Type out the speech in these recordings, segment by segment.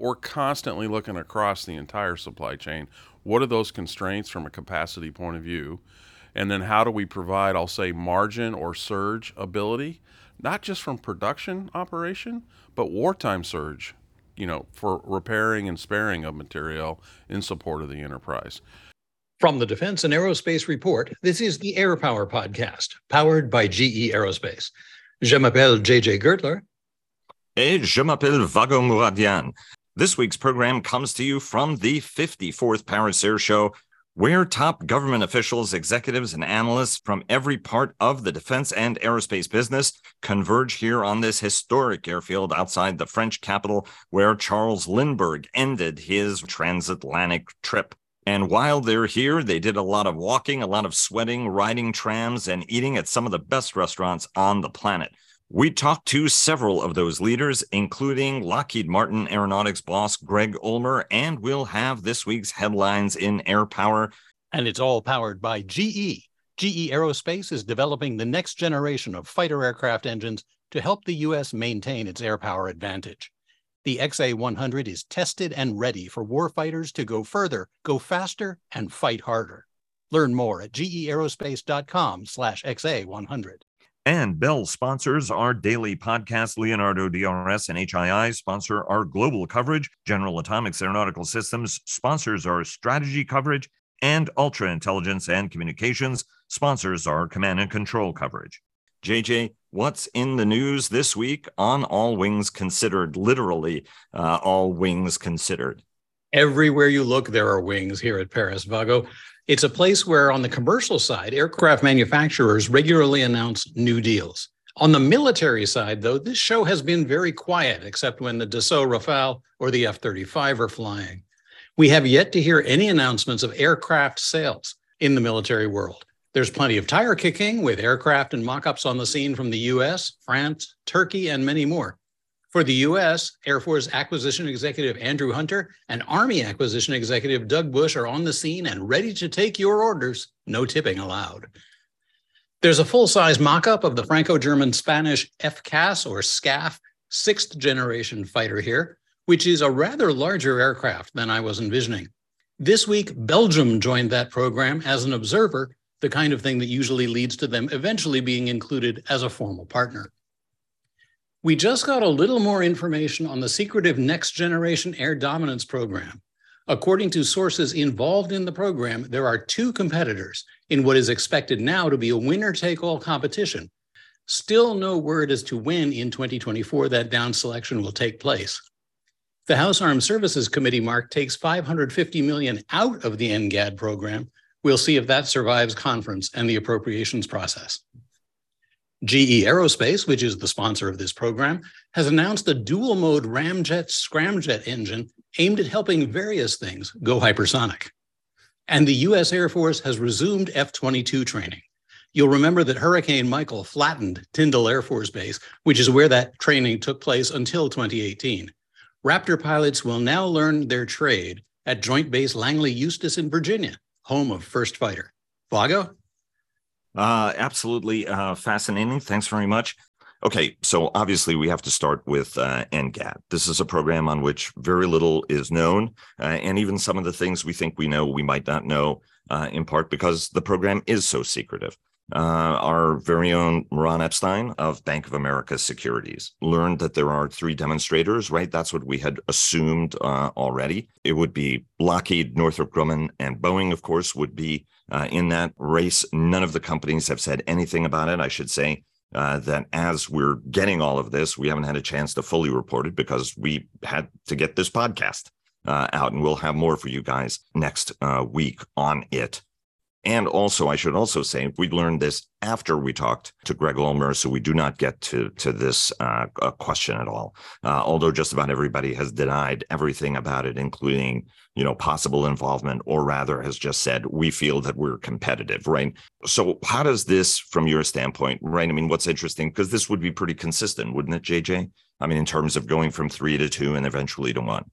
we're constantly looking across the entire supply chain. What are those constraints from a capacity point of view? And then how do we provide, I'll say, margin or surge ability, not just from production operation, but wartime surge, you know, for repairing and sparing of material in support of the enterprise. From the Defense and Aerospace Report, this is the Air Power Podcast, powered by GE Aerospace. Je m'appelle JJ Gertler. Et je m'appelle Vago Muradian. This week's program comes to you from the 54th Paris Air Show, where top government officials, executives, and analysts from every part of the defense and aerospace business converge here on this historic airfield outside the French capital, where Charles Lindbergh ended his transatlantic trip. And while they're here, they did a lot of walking, a lot of sweating, riding trams, and eating at some of the best restaurants on the planet. We talked to several of those leaders, including Lockheed Martin Aeronautics boss Greg Ulmer, and we'll have this week's headlines in Air Power. And it's all powered by GE. GE Aerospace is developing the next generation of fighter aircraft engines to help the U.S. maintain its air power advantage. The XA-100 is tested and ready for warfighters to go further, go faster, and fight harder. Learn more at geaerospace.com/XA100. And Bell sponsors our daily podcast. Leonardo DRS and HII sponsor our global coverage. General Atomics Aeronautical Systems sponsors our strategy coverage. And Ultra Intelligence and Communications sponsors our command and control coverage. JJ, what's in the news this week on All Wings Considered? Literally, All Wings Considered. Everywhere you look, there are wings here at Paris, Vago. It's a place where, on the commercial side, aircraft manufacturers regularly announce new deals. On the military side, though, this show has been very quiet, except when the Dassault Rafale or the F-35 are flying. We have yet to hear any announcements of aircraft sales in the military world. There's plenty of tire kicking with aircraft and mock-ups on the scene from the U.S., France, Turkey, and many more. For the U.S., Air Force Acquisition Executive Andrew Hunter and Army Acquisition Executive Doug Bush are on the scene and ready to take your orders. No tipping allowed. There's a full-size mock-up of the Franco-German-Spanish FCAS or SCAF 6th-generation fighter here, which is a rather larger aircraft than I was envisioning. This week, Belgium joined that program as an observer, the kind of thing that usually leads to them eventually being included as a formal partner. We just got a little more information on the secretive Next Generation Air Dominance program. According to sources involved in the program, there are two competitors in what is expected now to be a winner-take-all competition. Still no word as to when in 2024 that down selection will take place. The House Armed Services Committee, Mark, takes $550 million out of the NGAD program. We'll see if that survives conference and the appropriations process. GE Aerospace, which is the sponsor of this program, has announced a dual-mode ramjet-scramjet engine aimed at helping various things go hypersonic. And the U.S. Air Force has resumed F-22 training. You'll remember that Hurricane Michael flattened Tyndall Air Force Base, which is where that training took place until 2018. Raptor pilots will now learn their trade at Joint Base Langley-Eustis in Virginia, home of First Fighter. Vago? Absolutely fascinating. Thanks very much. Okay, so obviously we have to start with NGAD. This is a program on which very little is known, and even some of the things we think we know, we might not know, in part because the program is so secretive. Our very own Ron Epstein of Bank of America Securities learned that there are three demonstrators, right? That's what we had assumed already. It would be Lockheed, Northrop Grumman, and Boeing, of course, would be in that race. None of the companies have said anything about it. I should say that as we're getting all of this, we haven't had a chance to fully report it because we had to get this podcast out, and we'll have more for you guys next week on it. And also, I should also say, we learned this after we talked to Greg Ulmer, so we do not get to this question at all, although just about everybody has denied everything about it, including, you know, possible involvement, or rather has just said, we feel that we're competitive, right? So how does this, from your standpoint, right? I mean, what's interesting, because this would be pretty consistent, wouldn't it, JJ? I mean, in terms of going from 3 to 2 and eventually to 1.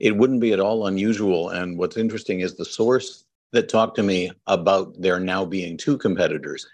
It wouldn't be at all unusual. And what's interesting is the source that talked to me about there now being two competitors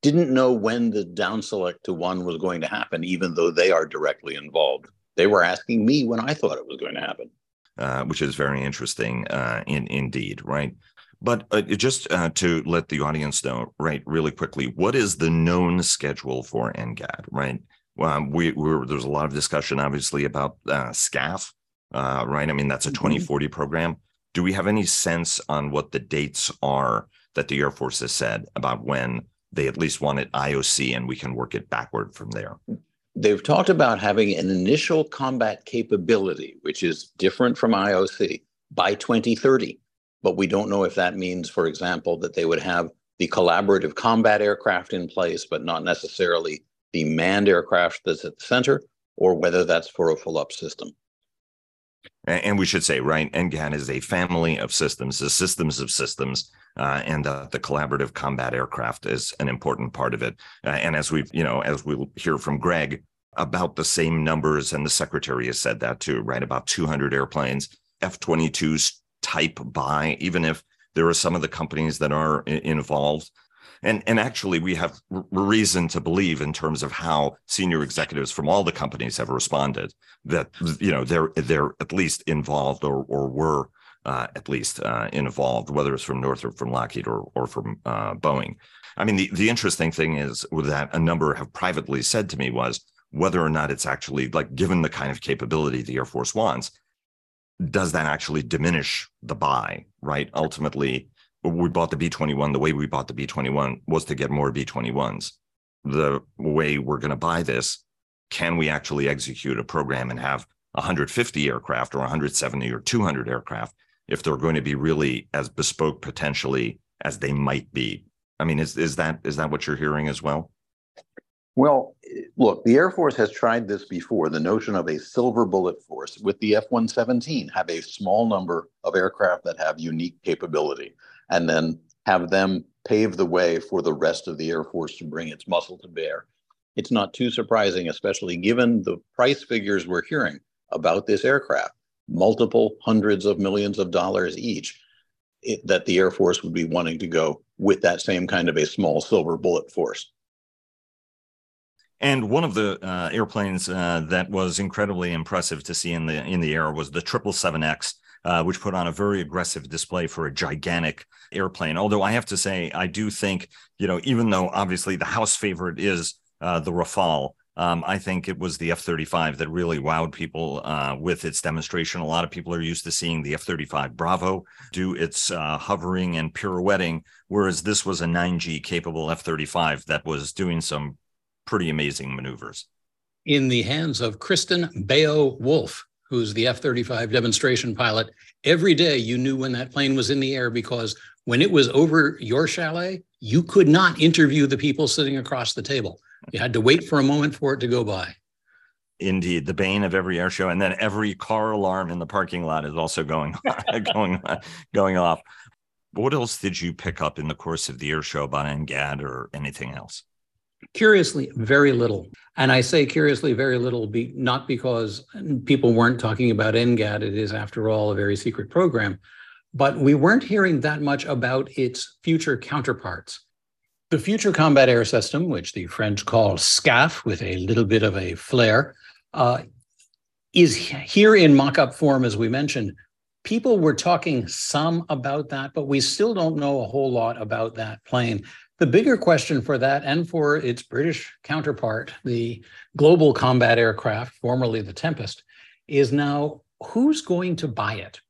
didn't know when the down select to one was going to happen, even though they are directly involved. They were asking me when I thought it was going to happen. Which is very interesting indeed, right? But just to let the audience know, right, really quickly, what is the known schedule for NGAD, right? There's a lot of discussion, obviously, about SCAF, right? I mean, that's a 2040 program. Do we have any sense on what the dates are that the Air Force has said about when they at least want it IOC and we can work it backward from there? They've talked about having an initial combat capability, which is different from IOC, by 2030. But we don't know if that means, for example, that they would have the collaborative combat aircraft in place, but not necessarily the manned aircraft that's at the center, or whether that's for a full-up system. And we should say, right, NGAD is a family of systems, the systems of systems, and the collaborative combat aircraft is an important part of it. And as we've, you know, as we'll hear from Greg, about the same numbers, and the Secretary has said that too, right, about 200 airplanes, F-22s, type buy, even if there are some of the companies that are involved. And actually, we have reason to believe in terms of how senior executives from all the companies have responded that, you know, they're at least involved or were at least involved, whether it's from Northrop, from Lockheed or from Boeing. I mean, the interesting thing is that a number have privately said to me was whether or not it's actually like given the kind of capability the Air Force wants, does that actually diminish the buy, right? Ultimately, we bought the B-21. The way we bought the B-21 was to get more B-21s. The way we're going to buy this, can we actually execute a program and have 150 aircraft or 170 or 200 aircraft if they're going to be really as bespoke potentially as they might be? I mean, is that what you're hearing as well? Well, look, the Air Force has tried this before, the notion of a silver bullet force with the F-117, have a small number of aircraft that have unique capability, and then have them pave the way for the rest of the Air Force to bring its muscle to bear. It's not too surprising, especially given the price figures we're hearing about this aircraft, multiple hundreds of millions of dollars each, that the Air Force would be wanting to go with that same kind of a small silver bullet force. And one of the airplanes that was incredibly impressive to see in the air was the 777X, which put on a very aggressive display for a gigantic airplane. Although I have to say, I do think, you know, even though obviously the house favorite is the Rafale, I think it was the F-35 that really wowed people with its demonstration. A lot of people are used to seeing the F-35 Bravo do its hovering and pirouetting, whereas this was a 9G capable F-35 that was doing some pretty amazing maneuvers. In the hands of Kristen Bayo Wolf, who's the F-35 demonstration pilot, every day you knew when that plane was in the air, because when it was over your chalet, you could not interview the people sitting across the table. You had to wait for a moment for it to go by. Indeed, the bane of every air show. And then every car alarm in the parking lot is also going off. But what else did you pick up in the course of the air show about NGAD or anything else? Curiously, very little. And I say curiously, very little, not because people weren't talking about NGAD. It is, after all, a very secret program. But we weren't hearing that much about its future counterparts. The Future Combat Air System, which the French call SCAF with a little bit of a flair, is here in mock-up form, as we mentioned. People were talking some about that, but we still don't know a whole lot about that plane. The bigger question for that and for its British counterpart, the Global Combat Aircraft, formerly the Tempest, is now who's going to buy it?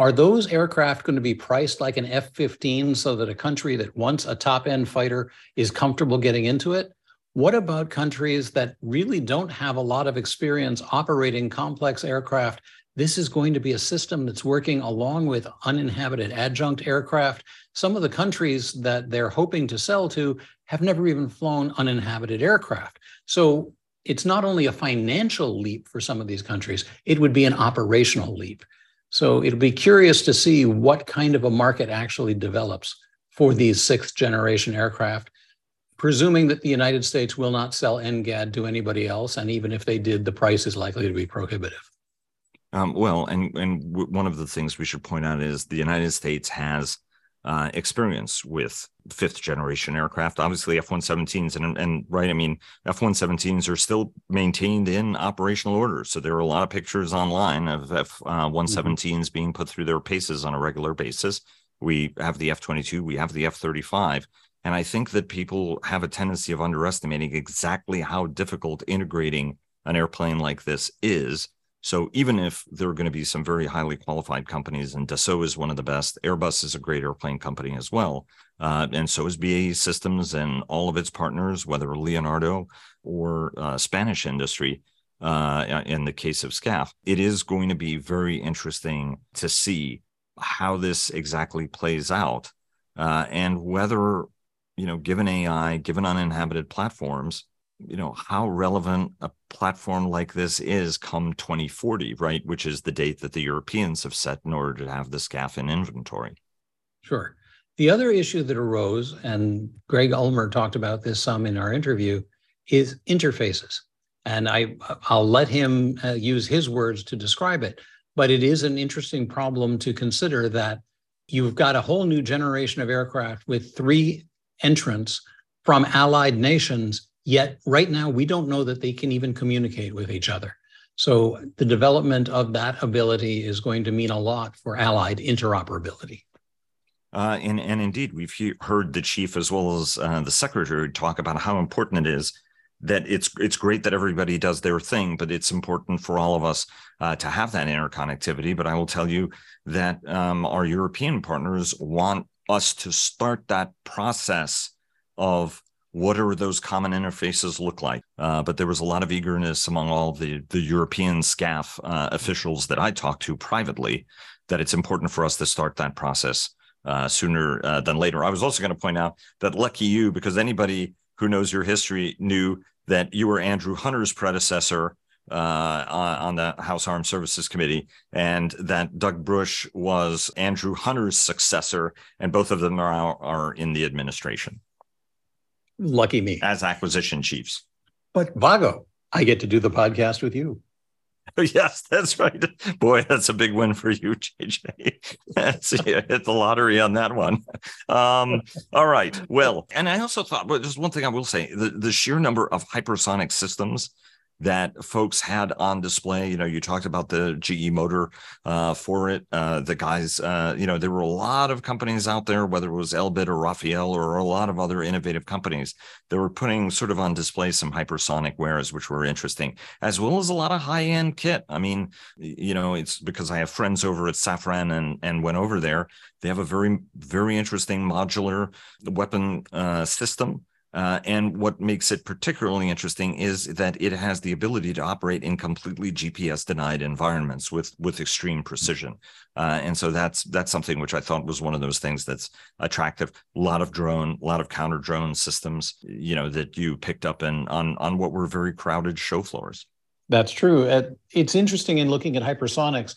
Are those aircraft going to be priced like an F-15 so that a country that wants a top-end fighter is comfortable getting into it? What about countries that really don't have a lot of experience operating complex aircraft? This is going to be a system that's working along with uninhabited adjunct aircraft. Some of the countries that they're hoping to sell to have never even flown uninhabited aircraft. So it's not only a financial leap for some of these countries, it would be an operational leap. So it'll be curious to see what kind of a market actually develops for these 6th generation aircraft, presuming that the United States will not sell NGAD to anybody else. And even if they did, the price is likely to be prohibitive. Well, and one of the things we should point out is the United States has experience with fifth-generation aircraft. Obviously, F-117s and I mean, F-117s are still maintained in operational order. So there are a lot of pictures online of F-117s being put through their paces on a regular basis. We have the F-22, we have the F-35. And I think that people have a tendency of underestimating exactly how difficult integrating an airplane like this is. So even if there are going to be some very highly qualified companies, and Dassault is one of the best, Airbus is a great airplane company as well, and so is BAE Systems and all of its partners, whether Leonardo or Spanish industry, in the case of SCAF, it is going to be very interesting to see how this exactly plays out, and whether, given AI, given uninhabited platforms, how relevant a platform like this is come 2040, right? Which is the date that the Europeans have set in order to have the SCAF in inventory. Sure. The other issue that arose, and Greg Ulmer talked about this some in our interview, is interfaces. And I'll let him use his words to describe it, but it is an interesting problem to consider that you've got a whole new generation of aircraft with three entrants from allied nations. Yet right now, we don't know that they can even communicate with each other. So the development of that ability is going to mean a lot for allied interoperability. And indeed, we've heard the chief as well as the secretary talk about how important it is that it's great that everybody does their thing, but it's important for all of us to have that interconnectivity. But I will tell you that our European partners want us to start that process of what are those common interfaces look like? But there was a lot of eagerness among all the European SCAF officials that I talked to privately that it's important for us to start that process sooner than later. I was also going to point out that lucky you, because anybody who knows your history knew that you were Andrew Hunter's predecessor on the House Armed Services Committee, and that Doug Bush was Andrew Hunter's successor, and both of them are in the administration. Lucky me. As acquisition chiefs. But Vago, I get to do the podcast with you. Oh, yes, that's right. Boy, that's a big win for you, JJ. Hit the lottery on that one. All right. Well, and I also thought, but there's one thing I will say, the sheer number of hypersonic systems that folks had on display. You talked about the GE motor for it. The guys, there were a lot of companies out there, whether it was Elbit or Rafale or a lot of other innovative companies that were putting sort of on display some hypersonic wares, which were interesting, as well as a lot of high-end kit. I mean, it's because I have friends over at Safran and went over there. They have a very, very interesting modular weapon system. And what makes it particularly interesting is that it has the ability to operate in completely GPS-denied environments with extreme precision. And so that's something which I thought was one of those things that's attractive. A lot of drone, a lot of counter-drone systems, that you picked up on what were very crowded show floors. That's true. It's interesting in looking at hypersonics,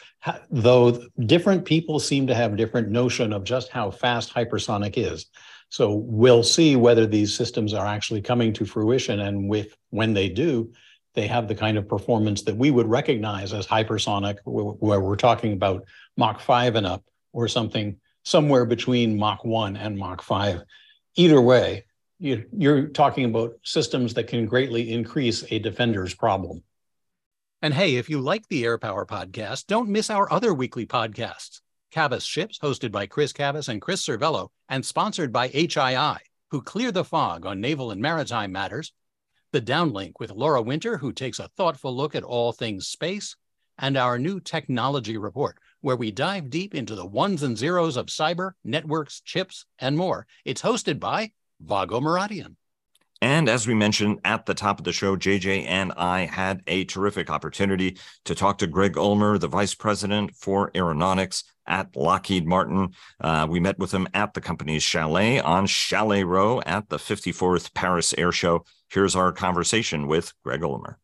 though different people seem to have a different notion of just how fast hypersonic is. So we'll see whether these systems are actually coming to fruition, and when they do, they have the kind of performance that we would recognize as hypersonic, where we're talking about Mach 5 and up, or something somewhere between Mach 1 and Mach 5. Either way, you're talking about systems that can greatly increase a defender's problem. And hey, if you like the Air Power podcast, don't miss our other weekly podcasts. Cavas Ships, hosted by Chris Cavas and Chris Cervello, and sponsored by HII, who clear the fog on naval and maritime matters. The Downlink with Laura Winter, who takes a thoughtful look at all things space. And our new Technology Report, where we dive deep into the ones and zeros of cyber, networks, chips, and more. It's hosted by Vago Muradian. And as we mentioned at the top of the show, JJ and I had a terrific opportunity to talk to Greg Ulmer, the Vice President for Aeronautics at Lockheed Martin. We met with him at the company's chalet on Chalet Row at the 54th Paris Air Show. Here's our conversation with Greg Ulmer.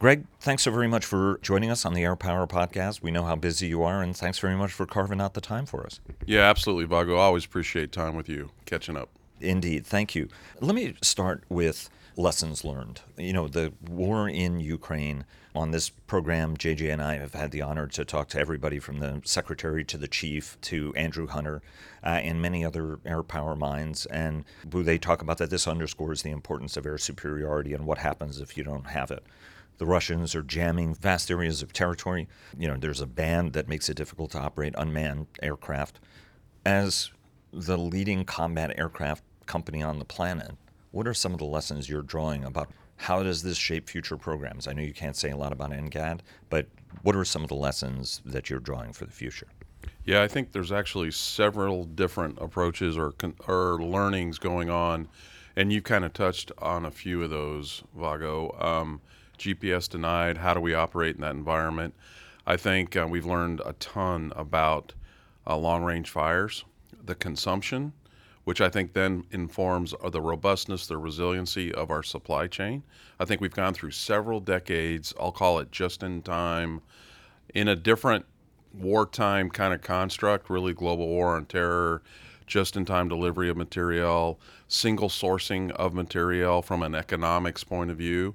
Greg, thanks so very much for joining us on the Air Power podcast. We know how busy you are, and thanks very much for carving out the time for us. Yeah, absolutely, Vago. I always appreciate time with you, catching up. Indeed. Thank you. Let me start with lessons learned. You know, the war in Ukraine, on this program, JJ and I have had the honor to talk to everybody from the secretary to the chief to Andrew Hunter and many other air power minds. And they talk about that this underscores the importance of air superiority and what happens if you don't have it. The Russians are jamming vast areas of territory. You know, there's a ban that makes it difficult to operate unmanned aircraft. As the leading combat aircraft company on the planet, what are some of the lessons you're drawing about how does this shape future programs? I know you can't say a lot about NGAD, but what are some of the lessons that you're drawing for the future? Yeah, I think there's actually several different approaches or learnings going on, and you kind of touched on a few of those, Vago. GPS denied, how do we operate in that environment? I think we've learned a ton about long-range fires, the consumption, which I think then informs the robustness, the resiliency of our supply chain. I think we've gone through several decades, I'll call it just in time, in a different wartime kind of construct, really global war on terror, just-in-time delivery of material, single sourcing of material from an economics point of view.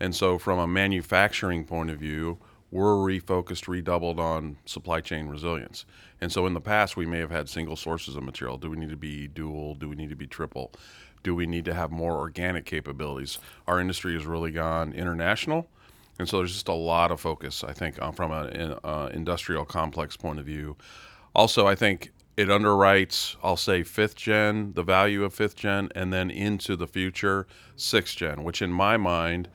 And so from a manufacturing point of view, we're refocused, redoubled on supply chain resilience. And so in the past, we may have had single sources of material. Do we need to be dual? Do we need to be triple? Do we need to have more organic capabilities? Our industry has really gone international. And so there's just a lot of focus, I think, from an industrial complex point of view. Also, I think it underwrites, I'll say, fifth gen, the value of fifth gen, and then into the future, sixth gen, which in my mind,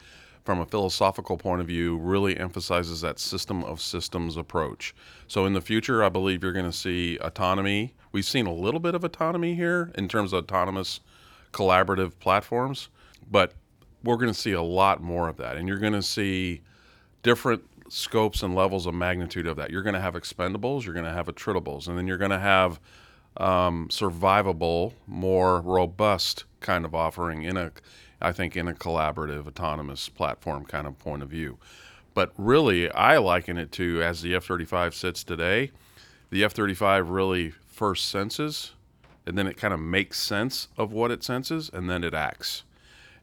from a philosophical point of view, really emphasizes that system of systems approach. So in the future, I believe you're going to see autonomy. We've seen a little bit of autonomy here in terms of autonomous collaborative platforms, but we're going to see a lot more of that. And you're going to see different scopes and levels of magnitude of that. You're going to have expendables, you're going to have attritables, and then you're going to have survivable, more robust kind of offering in a, I think, in a collaborative, autonomous platform kind of point of view. But really, I liken it to, as the F-35 sits today, the F-35 really first senses, and then it kind of makes sense of what it senses, and then it acts.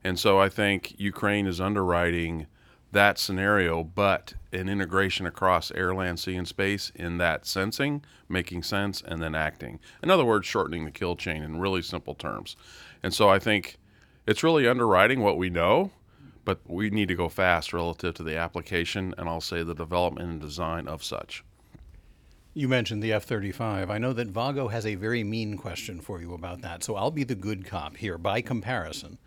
And so I think Ukraine is underwriting that scenario, but an integration across air, land, sea, and space in that sensing, making sense, and then acting. In other words, shortening the kill chain in really simple terms. And so I think it's really underwriting what we know, but we need to go fast relative to the application and I'll say the development and design of such. You mentioned the F-35. I know that Vago has a very mean question for you about that, so I'll be the good cop here by comparison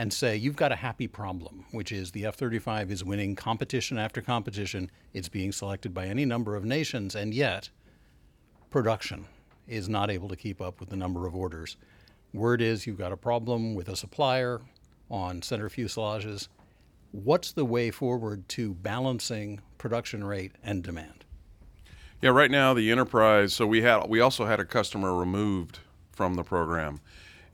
and say you've got a happy problem, which is the F-35 is winning competition after competition. It's being selected by any number of nations, and yet production is not able to keep up with the number of orders. Word is you've got a problem with a supplier on center fuselages. What's the way forward to balancing production rate and demand? Yeah, right now the enterprise, so we also had a customer removed from the program.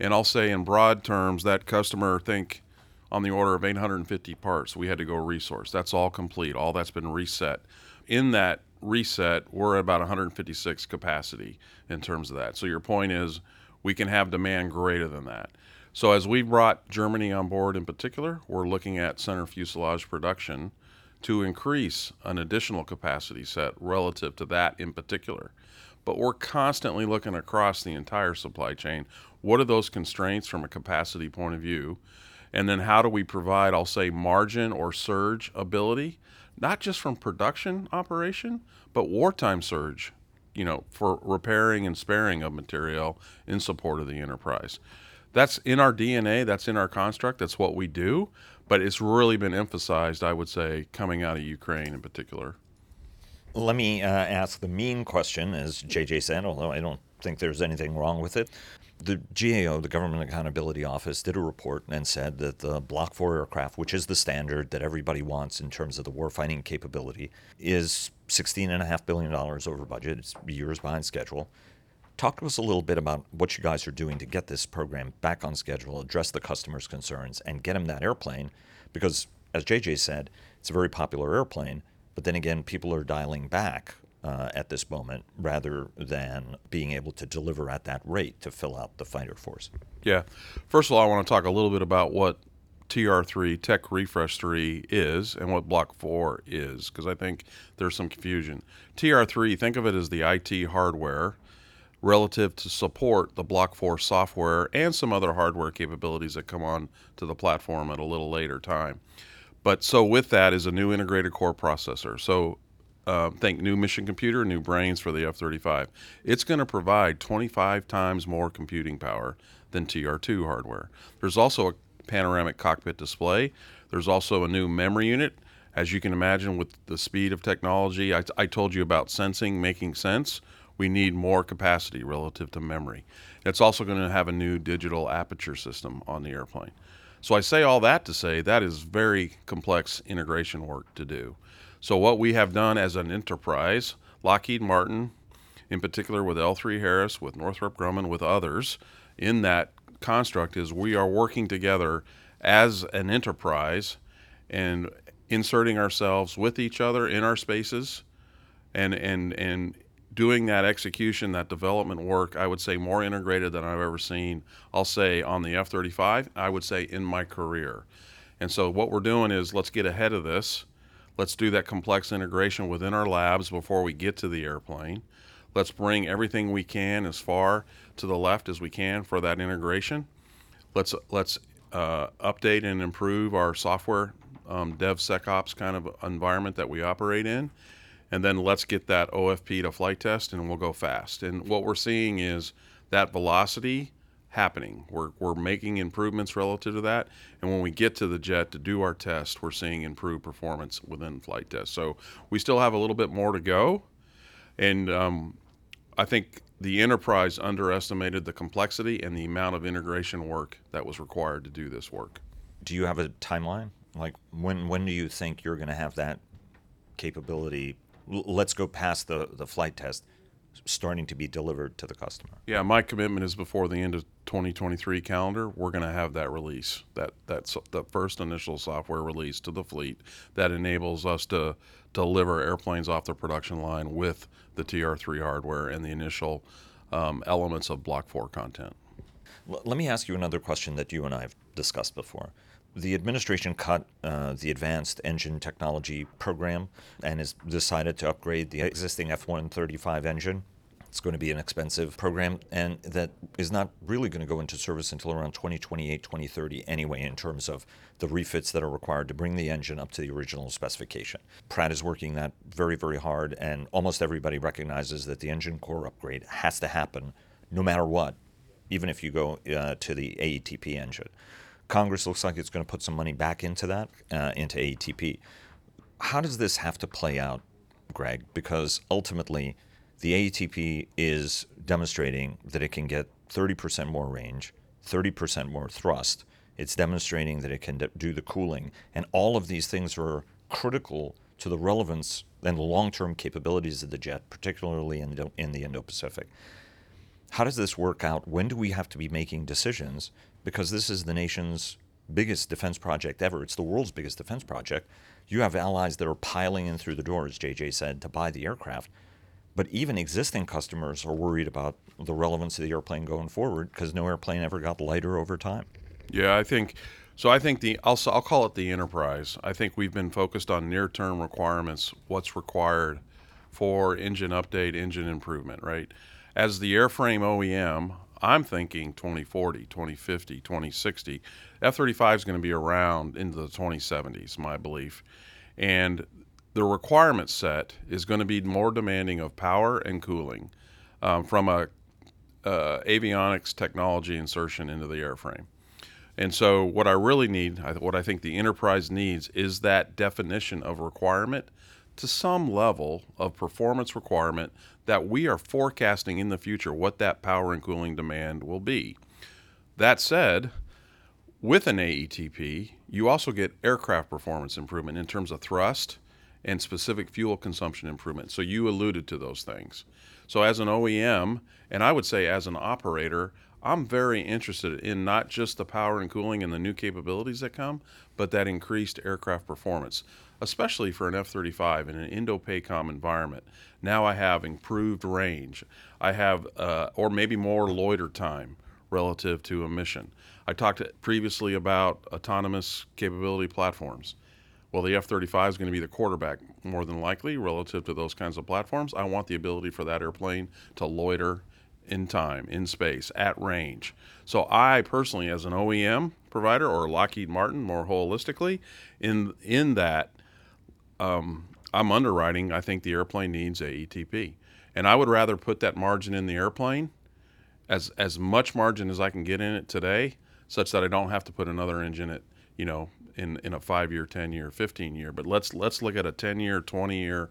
And I'll say in broad terms, that customer, think on the order of 850 parts, we had to go resource. That's all complete. All that's been reset. In that reset, we're at about 156 capacity in terms of that. So your point is, we can have demand greater than that. So as we brought Germany on board in particular, we're looking at center fuselage production to increase an additional capacity set relative to that in particular. But we're constantly looking across the entire supply chain. What are those constraints from a capacity point of view? And then how do we provide, I'll say, margin or surge ability, not just from production operation, but wartime surge, you know, for repairing and sparing of material in support of the enterprise. That's in our DNA, that's in our construct, that's what we do, but it's really been emphasized, I would say, coming out of Ukraine in particular. Let me ask the mean question, as JJ said, although I don't think there's anything wrong with it. The GAO, the Government Accountability Office, did a report and said that the Block 4 aircraft, which is the standard that everybody wants in terms of the warfighting capability, is $16.5 billion over budget. It's years behind schedule. Talk to us a little bit about what you guys are doing to get this program back on schedule, address the customer's concerns, and get them that airplane because, as JJ said, it's a very popular airplane, but then again, people are dialing back at this moment rather than being able to deliver at that rate to fill out the fighter force. Yeah. First of all, I want to talk a little bit about what TR3, Tech Refresh 3 is and what Block 4 is, because I think there's some confusion. TR3, think of it as the IT hardware relative to support the Block 4 software and some other hardware capabilities that come on to the platform at a little later time. But so with that is a new integrated core processor. So think new mission computer, new brains for the F-35. It's going to provide 25 times more computing power than TR2 hardware. There's also a panoramic cockpit display. There's also a new memory unit. As you can imagine, with the speed of technology, I told you about sensing making sense. We need more capacity relative to memory. It's also going to have a new digital aperture system on the airplane. So I say all that to say that is very complex integration work to do. So what we have done as an enterprise, Lockheed Martin, in particular with L3Harris, with Northrop Grumman, with others, in that construct is we are working together as an enterprise and inserting ourselves with each other in our spaces and doing that execution, that development work, I would say more integrated than I've ever seen, I'll say, on the F-35, I would say in my career. And so what we're doing is let's get ahead of this. Let's do that complex integration within our labs before we get to the airplane. Let's bring everything we can as far to the left as we can for that integration. Let's update and improve our software DevSecOps kind of environment that we operate in. And then let's get that OFP to flight test, and we'll go fast. And what we're seeing is that velocity happening. We're making improvements relative to that. And when we get to the jet to do our test, we're seeing improved performance within flight test. So we still have a little bit more to go. And I think the enterprise underestimated the complexity and the amount of integration work that was required to do this work. Do you have a timeline? Like when do you think you're going to have that capability? Let's go past the flight test, starting to be delivered to the customer. Yeah, my commitment is before the end of 2023 calendar, we're going to have that release, that's the first initial software release to the fleet that enables us to deliver airplanes off the production line with the TR3 hardware and the initial elements of Block 4 content. Let me ask you another question that you and I have discussed before. The administration cut the Advanced Engine Technology Program and has decided to upgrade the existing F-135 engine. It's going to be an expensive program, and that is not really going to go into service until around 2028, 2030 anyway, in terms of the refits that are required to bring the engine up to the original specification. Pratt is working that very, very hard, and almost everybody recognizes that the engine core upgrade has to happen no matter what, even if you go to the AETP engine. Congress looks like it's going to put some money back into that, into AETP. How does this have to play out, Greg? Because ultimately, the AETP is demonstrating that it can get 30% more range, 30% more thrust. It's demonstrating that it can do the cooling. And all of these things are critical to the relevance and the long-term capabilities of the jet, particularly in the Indo-Pacific. How does this work out? When do we have to be making decisions? Because this is the nation's biggest defense project ever. It's the world's biggest defense project. You have allies that are piling in through the door, as JJ said, to buy the aircraft. But even existing customers are worried about the relevance of the airplane going forward because no airplane ever got lighter over time. Yeah, I'll call it the enterprise. I think we've been focused on near-term requirements, what's required for engine update, engine improvement, right? As the airframe OEM, I'm thinking 2040, 2050, 2060. F-35 is going to be around into the 2070s, my belief. And the requirement set is going to be more demanding of power and cooling from a avionics technology insertion into the airframe. And so what I really need, what I think the enterprise needs, is that definition of requirement to some level of performance requirement that we are forecasting in the future what that power and cooling demand will be. That said, with an AETP, you also get aircraft performance improvement in terms of thrust and specific fuel consumption improvement. So you alluded to those things. So as an OEM, and I would say as an operator, I'm very interested in not just the power and cooling and the new capabilities that come, but that increased aircraft performance, especially for an F-35 in an Indo-PACOM environment. Now I have improved range. I have, or maybe more loiter time relative to a mission. I talked previously about autonomous capability platforms. Well, the F-35 is going to be the quarterback, more than likely, relative to those kinds of platforms. I want the ability for that airplane to loiter in time, in space, at range. So I personally, as an OEM provider, or Lockheed Martin more holistically, in that, I'm underwriting, I think the airplane needs AETP. And I would rather put that margin in the airplane, as much margin as I can get in it today, such that I don't have to put another engine at, you know, in a 5-year, 10-year, 15-year. But let's look at a 10-year, 20-year,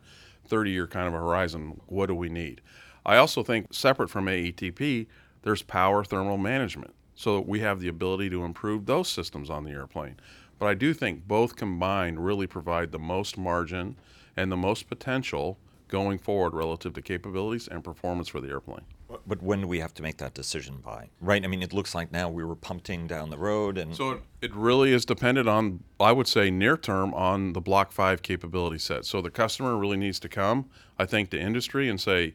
30-year kind of a horizon. What do we need? I also think, separate from AETP, there's power thermal management, so that we have the ability to improve those systems on the airplane. But I do think both combined really provide the most margin and the most potential going forward relative to capabilities and performance for the airplane. But when do we have to make that decision by? Right? I mean, it looks like now we were punting down the road. And so it really is dependent on, I would say, near term on the Block 5 capability set. So the customer really needs to come, I think, to industry and say,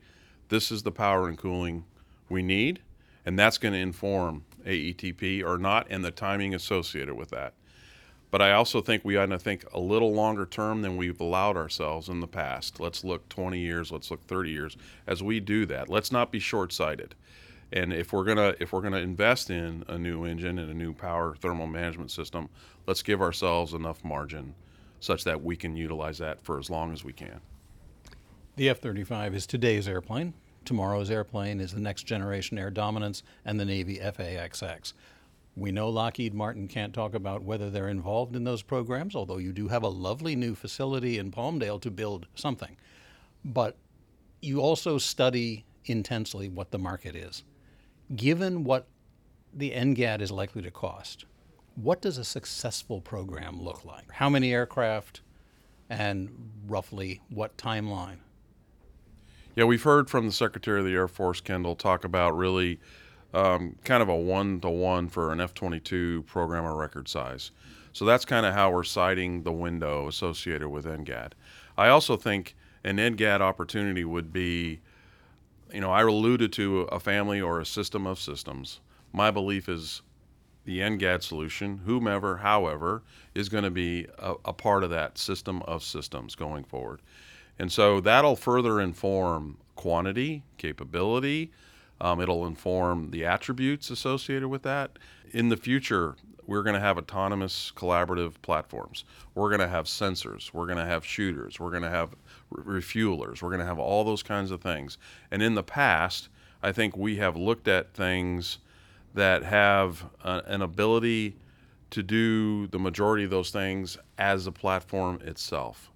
this is the power and cooling we need, and that's going to inform AETP or not and the timing associated with that. But I also think we ought to think a little longer term than we've allowed ourselves in the past. Let's look 20 years, let's look 30 years. As we do that, let's not be short-sighted. And if we're gonna invest in a new engine and a new power thermal management system, let's give ourselves enough margin such that we can utilize that for as long as we can. The F-35 is today's airplane. Tomorrow's airplane is the next generation air dominance and the Navy FAXX. We know Lockheed Martin can't talk about whether they're involved in those programs, although you do have a lovely new facility in Palmdale to build something. But you also study intensely what the market is. Given what the NGAD is likely to cost, what does a successful program look like? How many aircraft and roughly what timeline? Yeah, we've heard from the Secretary of the Air Force, Kendall, talk about really kind of a 1-to-1 for an F-22 program of record size. So that's kind of how we're citing the window associated with NGAD. I also think an NGAD opportunity would be, you know, I alluded to a family or a system of systems. My belief is the NGAD solution, whomever, however, is going to be a part of that system of systems going forward. And so that'll further inform quantity, capability. It'll inform the attributes associated with that. In the future, we're going to have autonomous collaborative platforms. We're going to have sensors. We're going to have shooters. We're going to have refuelers. We're going to have all those kinds of things. And in the past, I think we have looked at things that have an ability to do the majority of those things as a platform itself.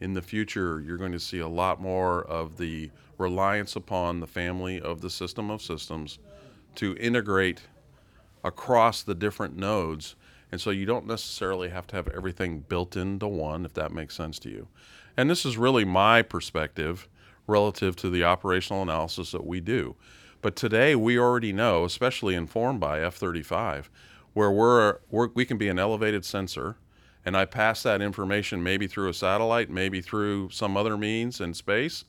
In the future, you're going to see a lot more of the reliance upon the family of the system of systems to integrate across the different nodes. And so you don't necessarily have to have everything built into one, if that makes sense to you. And this is really my perspective relative to the operational analysis that we do. But today we already know, especially informed by F-35, where we can be an elevated sensor, and I pass that information maybe through a satellite, maybe through some other means in space,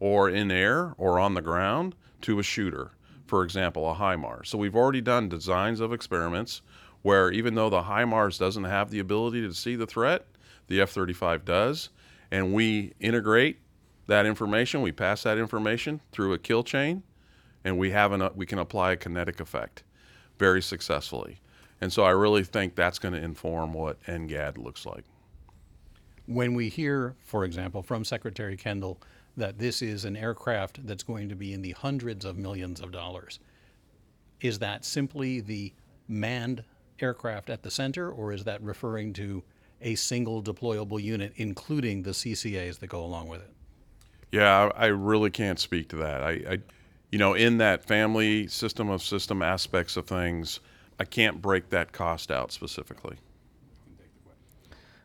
or in air, or on the ground, to a shooter, for example, a HIMARS. So we've already done designs of experiments where even though the HIMARS doesn't have the ability to see the threat, the F-35 does, and we integrate that information, we pass that information through a kill chain, and we can apply a kinetic effect very successfully. And so I really think that's going to inform what NGAD looks like. When we hear, for example, from Secretary Kendall, that this is an aircraft that's going to be in the hundreds of millions of dollars, is that simply the manned aircraft at the center, or is that referring to a single deployable unit, including the CCAs that go along with it? Yeah, I really can't speak to that. I you know, in that family system of system aspects of things, I can't break that cost out specifically.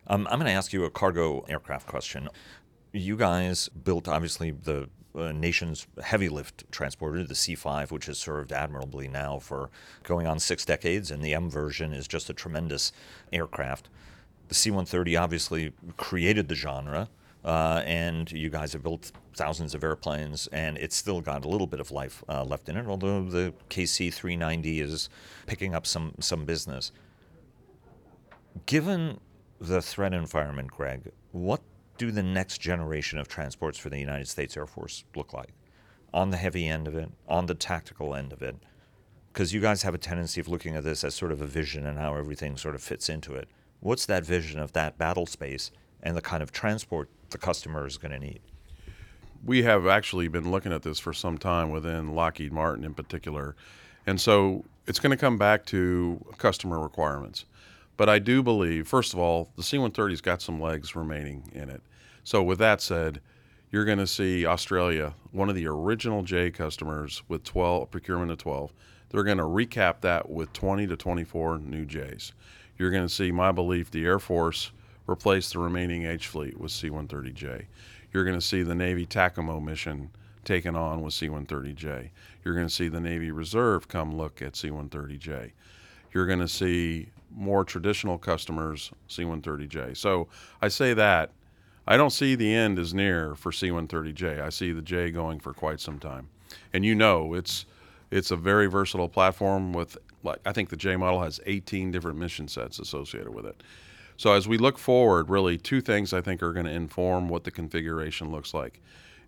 I'm going to ask you a cargo aircraft question. You guys built, obviously, the nation's heavy lift transporter, the C-5, which has served admirably now for going on 6 decades, and the M version is just a tremendous aircraft. The C-130 obviously created the genre. And you guys have built thousands of airplanes, and it's still got a little bit of life left in it, although the KC-390 is picking up some business. Given the threat environment, Greg, what do the next generation of transports for the United States Air Force look like? On the heavy end of it, on the tactical end of it? Because you guys have a tendency of looking at this as sort of a vision and how everything sort of fits into it. What's that vision of that battle space and the kind of transport the customer is going to need? We have actually been looking at this for some time within Lockheed Martin in particular. And so it's going to come back to customer requirements. But I do believe, first of all, the C-130's got some legs remaining in it. So with that said, you're going to see Australia, one of the original J customers with 12 procurement of 12, they're going to recap that with 20 to 24 new Js. You're going to see, my belief, the Air Force replace the remaining H fleet with C-130J. You're going to see the Navy TACAMO mission taken on with C-130J. You're going to see the Navy Reserve come look at C-130J. You're going to see more traditional customers C-130J. So I say that. I don't see the end is near for C-130J. I see the J going for quite some time. And you know, it's a very versatile platform with, like, I think the J model has 18 different mission sets associated with it. So as we look forward, really two things I think are going to inform what the configuration looks like.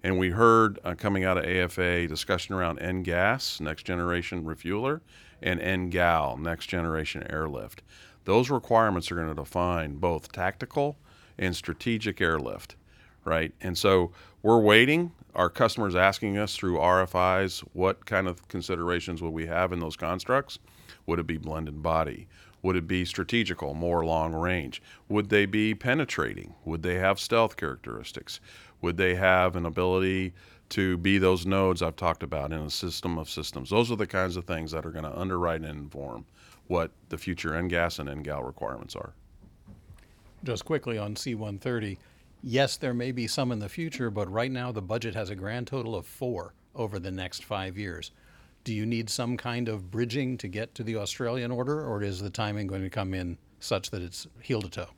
And we heard coming out of AFA discussion around NGAS, Next Generation Refueler, and NGAL, Next Generation Airlift. Those requirements are going to define both tactical and strategic airlift, right? And so we're waiting. Our customers asking us through RFIs, what kind of considerations would we have in those constructs? Would it be blended body? Would it be strategical, more long range? Would they be penetrating? Would they have stealth characteristics? Would they have an ability to be those nodes I've talked about in a system of systems? Those are the kinds of things that are going to underwrite and inform what the future NGAS and NGAL requirements are. Just quickly on C-130, yes, there may be some in the future, but right now the budget has a grand total of 4 over the next 5 years. Do you need some kind of bridging to get to the Australian order, or is the timing going to come in such that it's heel to toe?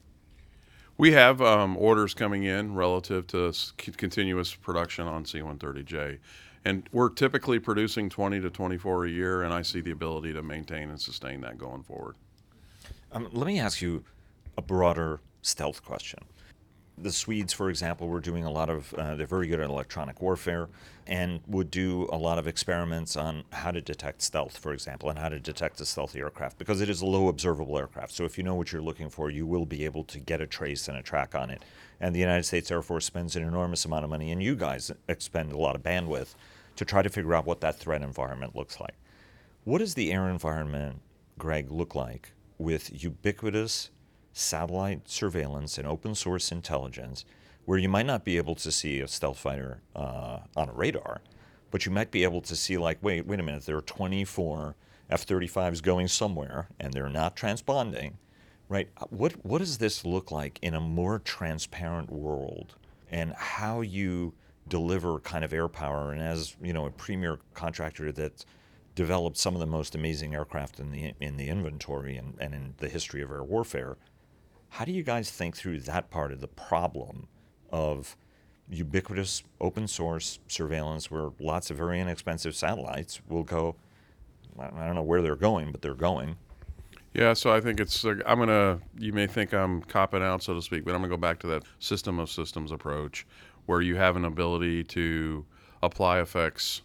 We have orders coming in relative to continuous production on C-130J. And we're typically producing 20 to 24 a year, and I see the ability to maintain and sustain that going forward. Let me ask you a broader stealth question. The Swedes, for example, were doing a lot of, they're very good at electronic warfare and would do a lot of experiments on how to detect stealth, for example, and how to detect a stealthy aircraft, because it is a low observable aircraft. So if you know what you're looking for, you will be able to get a trace and a track on it. And the United States Air Force spends an enormous amount of money, and you guys expend a lot of bandwidth to try to figure out what that threat environment looks like. What does the air environment, Greg, look like with ubiquitous satellite surveillance and open source intelligence, where you might not be able to see a stealth fighter on a radar, but you might be able to see, like, wait a minute, there are 24 F-35s going somewhere and they're not transponding, right? What does this look like in a more transparent world, and how you deliver kind of air power? And as you know, a premier contractor that's developed some of the most amazing aircraft in the inventory and in the history of air warfare, how do you guys think through that part of the problem of ubiquitous open source surveillance, where lots of very inexpensive satellites will go, I don't know where they're going, but they're going? Yeah, so I think it's, you may think I'm copping out, so to speak, but I'm gonna go back to that system of systems approach, where you have an ability to apply effects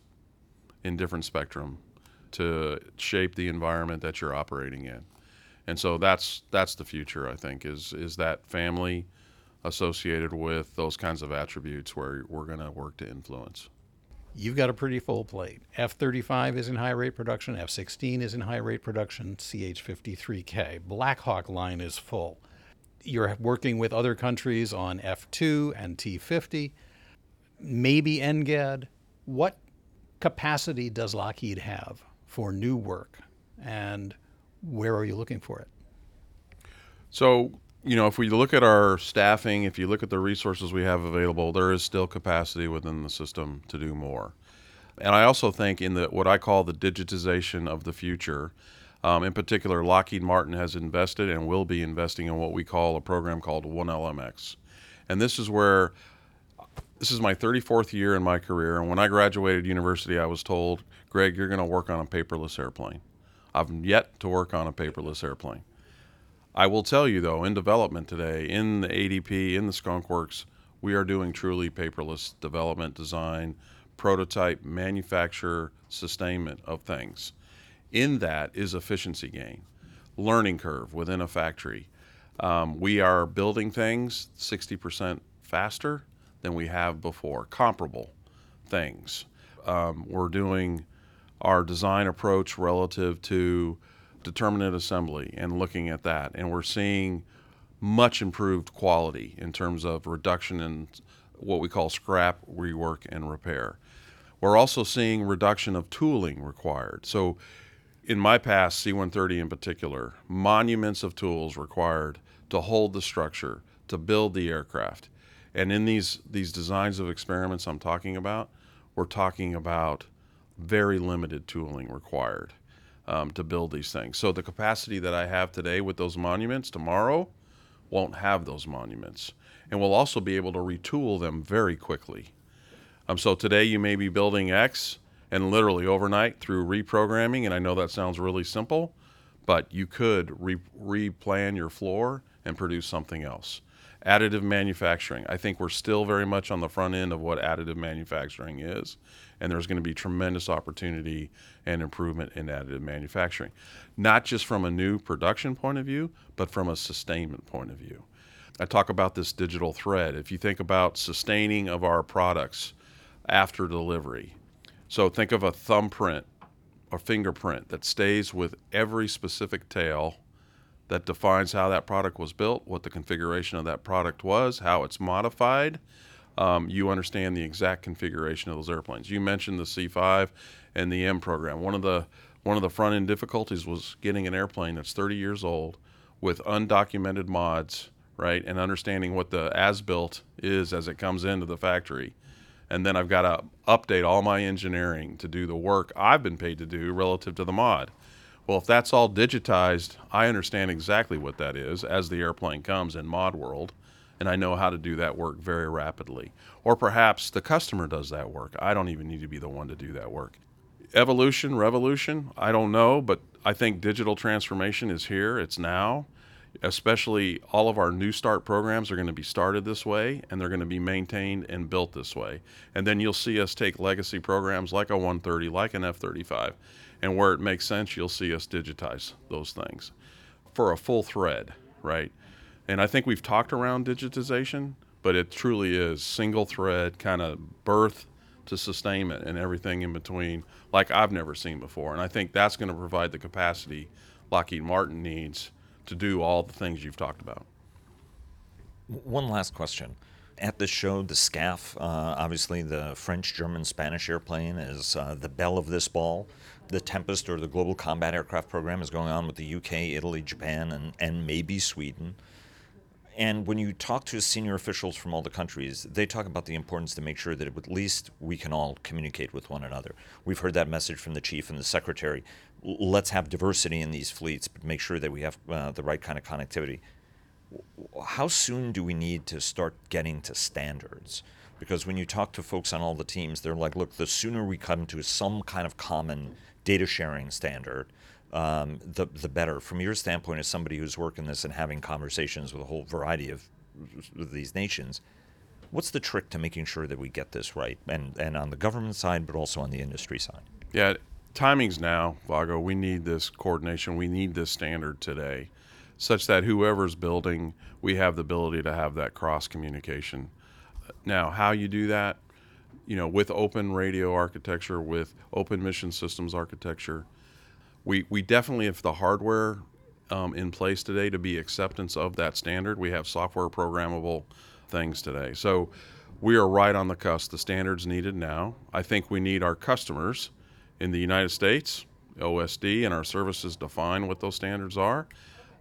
in different spectrum to shape the environment that you're operating in. And so that's the future, I think, is that family associated with those kinds of attributes where we're going to work to influence. You've got a pretty full plate. F-35 is in high-rate production. F-16 is in high-rate production. CH-53K. Black Hawk line is full. You're working with other countries on F-2 and T-50, maybe NGAD. What capacity does Lockheed have for new work? And where are you looking for it? So, you know, if we look at our staffing, if you look at the resources we have available, there is still capacity within the system to do more. And I also think in what I call the digitization of the future, in particular, Lockheed Martin has invested and will be investing in what we call a program called 1LMX. And this is where this is my 34th year in my career, and when I graduated university, I was told, Greg, you're going to work on a paperless airplane. I've yet to work on a paperless airplane. I will tell you, though, in development today, in the ADP, in the Skunk Works, we are doing truly paperless development, design, prototype, manufacture, sustainment of things. In that is efficiency gain, learning curve within a factory. We are building things 60% faster than we have before, comparable things. We're doing our design approach relative to determinate assembly and looking at that. And we're seeing much improved quality in terms of reduction in what we call scrap, rework, and repair. We're also seeing reduction of tooling required. So in my past, C-130 in particular, monuments of tools required to hold the structure, to build the aircraft. And in these designs of experiments I'm talking about, we're talking about very limited tooling required to build these things. So the capacity that I have today with those monuments tomorrow won't have those monuments. And we'll also be able to retool them very quickly. So today you may be building X, and literally overnight through reprogramming, and I know that sounds really simple, but you could replan your floor and produce something else. Additive manufacturing. I think we're still very much on the front end of what additive manufacturing is, and there's going to be tremendous opportunity and improvement in additive manufacturing, not just from a new production point of view, but from a sustainment point of view. I talk about this digital thread. If you think about sustaining of our products after delivery, so think of a thumbprint or fingerprint that stays with every specific tail that defines how that product was built, what the configuration of that product was, how it's modified. You understand the exact configuration of those airplanes. You mentioned the C-5 and the M program. One of the front-end difficulties was getting an airplane that's 30 years old with undocumented mods, right, and understanding what the as-built is as it comes into the factory. And then I've got to update all my engineering to do the work I've been paid to do relative to the mod. Well, if that's all digitized, I understand exactly what that is as the airplane comes in mod world, and I know how to do that work very rapidly. Or perhaps the customer does that work. I don't even need to be the one to do that work. Evolution, revolution, I don't know, but I think digital transformation is here. It's now. Especially all of our new start programs are going to be started this way, and they're going to be maintained and built this way. And then you'll see us take legacy programs like a 130, like an F-35, and where it makes sense, you'll see us digitize those things for a full thread, right? And I think we've talked around digitization, but it truly is single thread, kind of birth to sustainment and everything in between, like I've never seen before. And I think that's going to provide the capacity Lockheed Martin needs to do all the things you've talked about. One last question. At this show, the SCAF, obviously the French, German, Spanish airplane is the belle of this ball. The Tempest or the Global Combat Aircraft program is going on with the UK, Italy, Japan, and maybe Sweden. And when you talk to senior officials from all the countries, they talk about the importance to make sure that at least we can all communicate with one another. We've heard that message from the chief and the secretary. Let's have diversity in these fleets, but make sure that we have the right kind of connectivity. How soon do we need to start getting to standards? Because when you talk to folks on all the teams, they're like, look, the sooner we come to some kind of common data sharing standard, the better. From your standpoint, as somebody who's working this and having conversations with a whole variety of these nations, what's the trick to making sure that we get this right? And on the government side, but also on the industry side? Yeah, timing's now, Vago. We need this coordination. We need this standard today, such that whoever's building, we have the ability to have that cross-communication. Now, how you do that, you know, with open radio architecture, with open mission systems architecture, we definitely have the hardware in place today to be acceptance of that standard. We have software programmable things today. So we are right on the cusp. The standard's needed now. I think we need our customers in the United States, OSD, and our services define what those standards are.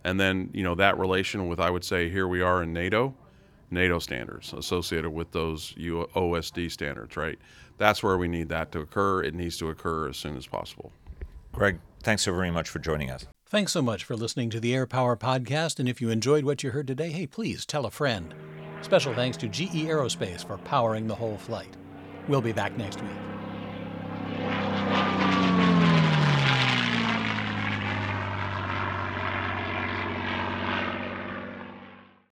And then, you know, that relation with, I would say, here we are in NATO standards associated with those OSD standards, right? That's where we need that to occur. It needs to occur as soon as possible. Greg, thanks so very much for joining us. Thanks so much for listening to the Air Power Podcast. And if you enjoyed what you heard today, hey, please tell a friend. Special thanks to GE Aerospace for powering the whole flight. We'll be back next week.